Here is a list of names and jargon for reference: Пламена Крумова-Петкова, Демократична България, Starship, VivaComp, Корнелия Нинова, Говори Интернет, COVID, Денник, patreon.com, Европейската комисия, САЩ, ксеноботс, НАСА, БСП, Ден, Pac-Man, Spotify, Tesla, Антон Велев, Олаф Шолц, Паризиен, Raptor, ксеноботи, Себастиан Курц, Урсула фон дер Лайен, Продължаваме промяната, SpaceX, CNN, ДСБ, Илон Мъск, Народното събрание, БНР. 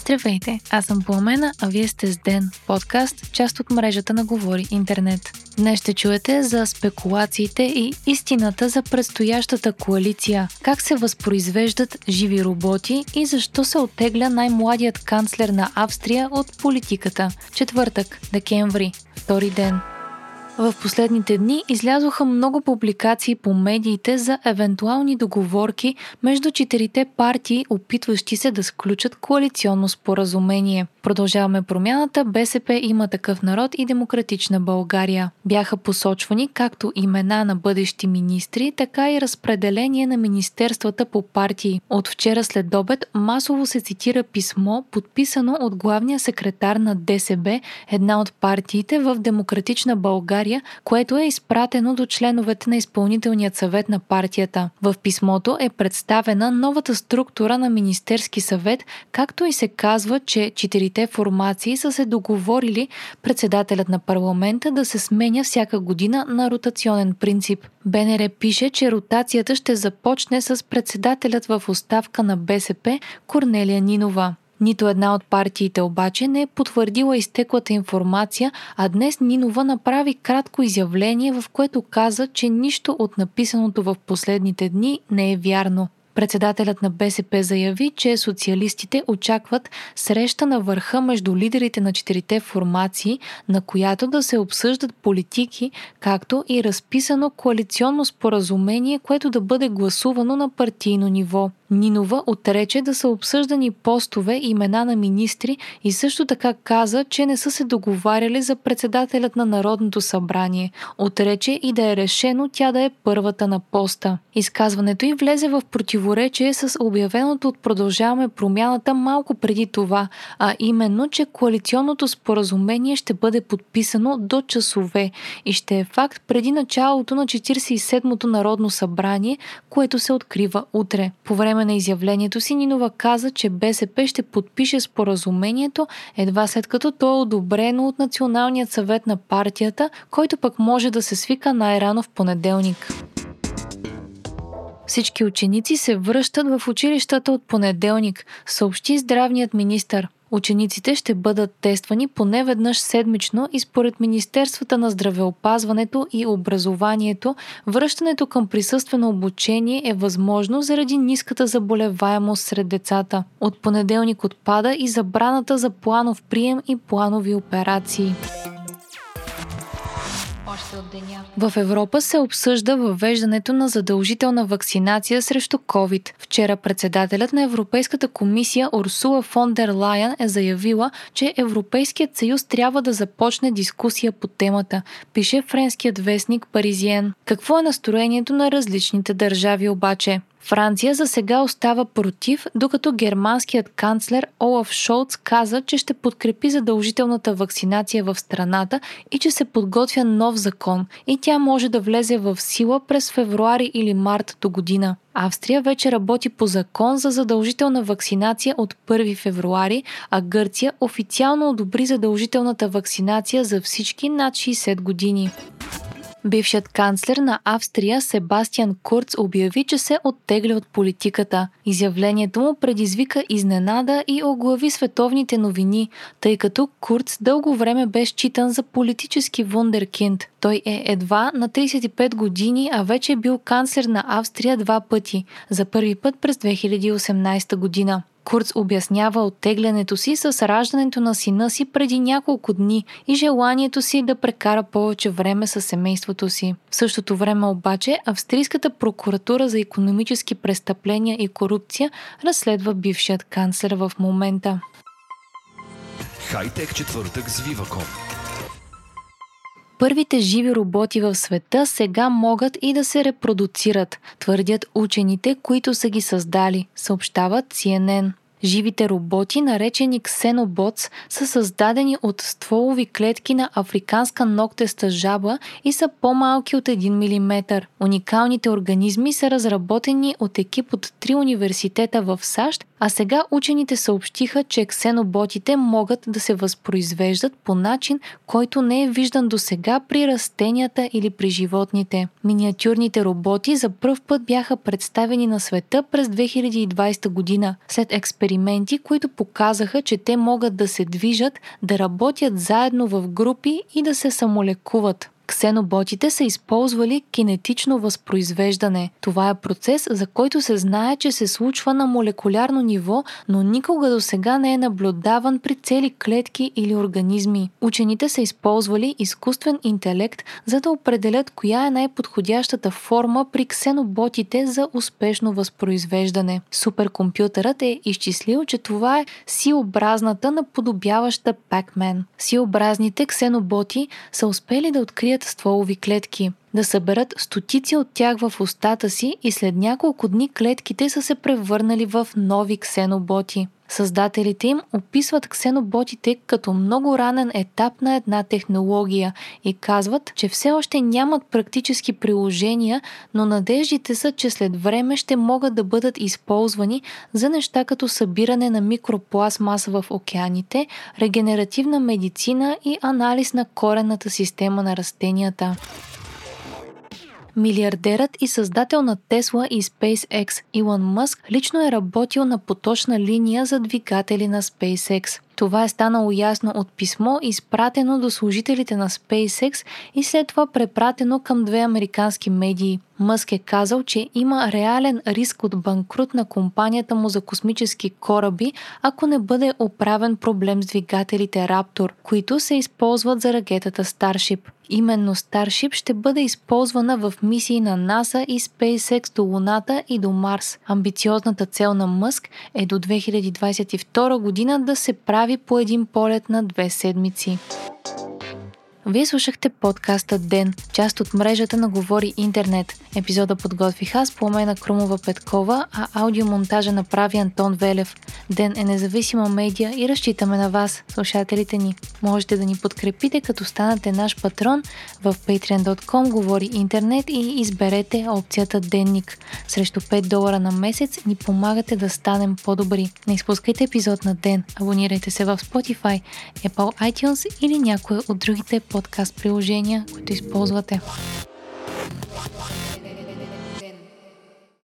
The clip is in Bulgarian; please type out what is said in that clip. Здравейте, аз съм Пламена, а вие сте с Ден, подкаст, част от мрежата на Говори Интернет. Днес ще чуете за спекулациите и истината за предстоящата коалиция, как се възпроизвеждат живи роботи и защо се оттегля най-младият канцлер на Австрия от политиката. Четвъртък, декември, втори ден. В последните дни излязоха много публикации по медиите за евентуални договорки между четирите партии, опитващи се да сключат коалиционно споразумение. Продължаваме промяната, БСП, Има такъв народ и Демократична България. Бяха посочвани както имена на бъдещи министри, така и разпределение на министерствата по партии. От вчера след обед масово се цитира писмо, подписано от главния секретар на ДСБ, една от партиите в Демократична България, което е изпратено до членовете на изпълнителният съвет на партията. В писмото е представена новата структура на Министерски съвет, както и се казва, че четирите формации са се договорили председателят на парламента да се сменя всяка година на ротационен принцип. БНР пише, че ротацията ще започне с председателят в оставка на БСП Корнелия Нинова. Нито една от партиите обаче не е потвърдила изтеклата информация, а днес Нинова направи кратко изявление, в което каза, че нищо от написаното в последните дни не е вярно. Председателят на БСП заяви, че социалистите очакват среща на върха между лидерите на четирите формации, на която да се обсъждат политики, както и разписано коалиционно споразумение, което да бъде гласувано на партийно ниво. Нинова отрече да са обсъждани постове и имена на министри и също така каза, че не са се договаряли за председателят на Народното събрание. Отрече и да е решено тя да е първата на поста. Изказването й влезе в противоречие с обявеното от Продължаваме промяната малко преди това, а именно, че коалиционното споразумение ще бъде подписано до часове и ще е факт преди началото на 47-то Народно събрание, което се открива утре. По време на изявлението си Нинова каза, че БСП ще подпише споразумението едва след като то е одобрено от Националният съвет на партията, който пък може да се свика най-рано в понеделник. Всички ученици се връщат в училищата от понеделник, съобщи здравният министър. Учениците ще бъдат тествани поне веднъж седмично и според Министерствата на здравеопазването и образованието, връщането към присъствено обучение е възможно заради ниската заболеваемост сред децата. От понеделник отпада и забраната за планов прием и планови операции. В Европа се обсъжда въвеждането на задължителна вакцинация срещу COVID. Вчера председателят на Европейската комисия Урсула фон дер Лайен е заявила, че Европейският съюз трябва да започне дискусия по темата, пише френският вестник Паризиен. Какво е настроението на различните държави обаче? Франция за сега остава против, докато германският канцлер Олаф Шолц каза, че ще подкрепи задължителната вакцинация в страната и че се подготвя нов закон и тя може да влезе в сила през февруари или март до година. Австрия вече работи по закон за задължителна вакцинация от 1 февруари, а Гърция официално одобри задължителната вакцинация за всички над 60 години. Бившият канцлер на Австрия Себастиан Курц обяви, че се оттегля от политиката. Изявлението му предизвика изненада и оглави световните новини, тъй като Курц дълго време бе считан за политически вундеркинд. Той е едва на 35 години, а вече е бил канцлер на Австрия 2 пъти, за първи път през 2018 година. Курц обяснява оттеглянето си с раждането на сина си преди няколко дни и желанието си да прекара повече време със семейството си. В същото време обаче австрийската прокуратура за икономически престъпления и корупция разследва бившият канцлер в момента. Хайтек четвъртък с VivaComp. Първите живи роботи в света сега могат и да се репродуцират, твърдят учените, които са ги създали, съобщават CNN. Живите роботи, наречени ксеноботс, са създадени от стволови клетки на африканска ноктеста жаба и са по-малки от 1 мм. Уникалните организми са разработени от екип от 3 университета в САЩ, а сега учените съобщиха, че ксеноботите могат да се възпроизвеждат по начин, който не е виждан досега при растенията или при животните. Миниатюрните роботи за пръв път бяха представени на света през 2020 година, след експерименти, които показаха, че те могат да се движат, да работят заедно в групи и да се самолекуват. Ксеноботите са използвали кинетично възпроизвеждане. Това е процес, за който се знае, че се случва на молекулярно ниво, но никога досега не е наблюдаван при цели клетки или организми. Учените са използвали изкуствен интелект, за да определят коя е най-подходящата форма при ксеноботите за успешно възпроизвеждане. Суперкомпютърът е изчислил, че това е C-образната наподобяваща Pac-Man. C-образните ксеноботи са успели да открият стволови клетки, да съберат стотици от тях в устата си и след няколко дни клетките са се превърнали в нови ксеноботи. Създателите им описват ксеноботите като много ранен етап на една технология и казват, че все още нямат практически приложения, но надеждите са, че след време ще могат да бъдат използвани за неща като събиране на микропластмаса в океаните, регенеративна медицина и анализ на коренната система на растенията. Милиардерът и създател на Tesla и SpaceX Илон Мъск лично е работил на поточна линия за двигатели на SpaceX. Това е станало ясно от писмо, изпратено до служителите на SpaceX и след това препратено към 2 американски медии. Мъск е казал, че има реален риск от банкрут на компанията му за космически кораби, ако не бъде оправен проблем с двигателите Raptor, които се използват за ракетата Starship. Именно Starship ще бъде използвана в мисии на НАСА и SpaceX до Луната и до Марс. Амбициозната цел на Мъск е до 2022 година да се прави по 1 полет на 2 седмици. Вие слушахте подкаста Ден, част от мрежата на Говори Интернет. Епизода подготвих аз, Пламена Крумова-Петкова, а аудиомонтажа направи Антон Велев. Ден е независима медия и разчитаме на вас, слушателите ни. Можете да ни подкрепите, като станете наш патрон в patreon.com Говори Интернет и изберете опцията Денник. Срещу $5 на месец ни помагате да станем по-добри. Не изпускайте епизод на Ден, абонирайте се в Spotify, Apple iTunes или някое от другите подкаст приложения, които използвате.